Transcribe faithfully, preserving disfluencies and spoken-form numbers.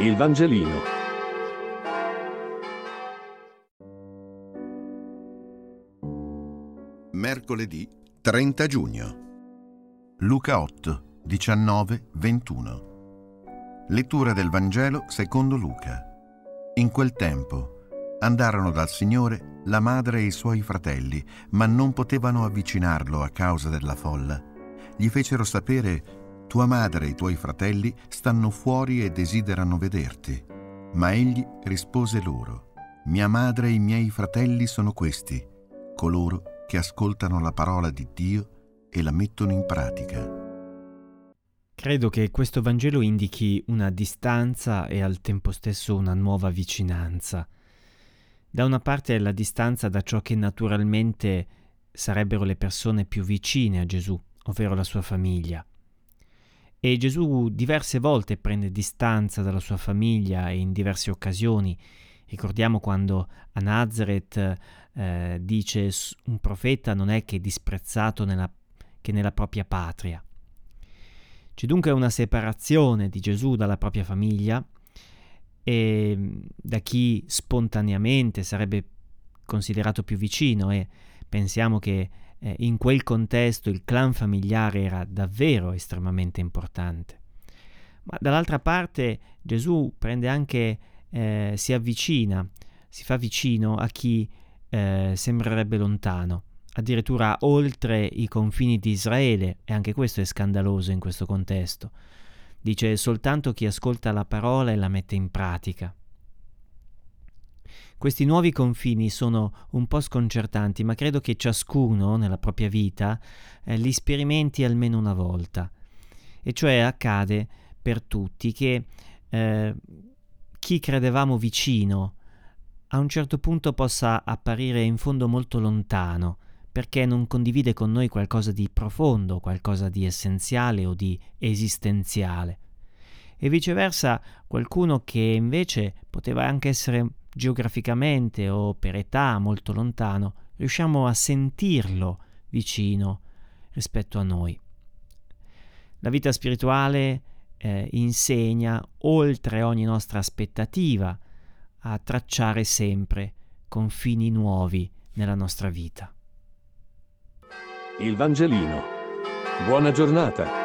Il Vangelino. Mercoledì trenta giugno. Luca otto, diciannove, ventuno. Lettura del Vangelo secondo Luca. In quel tempo andarono dal Signore la madre e i suoi fratelli, ma non potevano avvicinarlo a causa della folla. Gli fecero sapere: «Tua madre e i tuoi fratelli stanno fuori e desiderano vederti». Ma egli rispose loro: «Mia madre e i miei fratelli sono questi, coloro che ascoltano la parola di Dio e la mettono in pratica». Credo che questo Vangelo indichi una distanza e al tempo stesso una nuova vicinanza. Da una parte è la distanza da ciò che naturalmente sarebbero le persone più vicine a Gesù, ovvero la sua famiglia. E Gesù diverse volte prende distanza dalla sua famiglia e in diverse occasioni. Ricordiamo quando a Nazareth eh, dice: un profeta non è che disprezzato nella, che nella propria patria. C'è dunque una separazione di Gesù dalla propria famiglia e da chi spontaneamente sarebbe considerato più vicino, e pensiamo che in quel contesto il clan familiare era davvero estremamente importante. Ma dall'altra parte Gesù prende anche, eh, si avvicina, si fa vicino a chi eh, sembrerebbe lontano, addirittura oltre i confini di Israele, e anche questo è scandaloso in questo contesto. Dice: soltanto chi ascolta la parola e la mette in pratica. Questi nuovi confini sono un po' sconcertanti, ma credo che ciascuno nella propria vita eh, li sperimenti almeno una volta. E cioè accade per tutti che eh, chi credevamo vicino a un certo punto possa apparire in fondo molto lontano, perché non condivide con noi qualcosa di profondo, qualcosa di essenziale o di esistenziale. E viceversa, qualcuno che invece poteva anche essere geograficamente o per età molto lontano, riusciamo a sentirlo vicino rispetto a noi. La vita spirituale eh, insegna, oltre ogni nostra aspettativa, a tracciare sempre confini nuovi nella nostra vita. Il Vangelino. Buona giornata.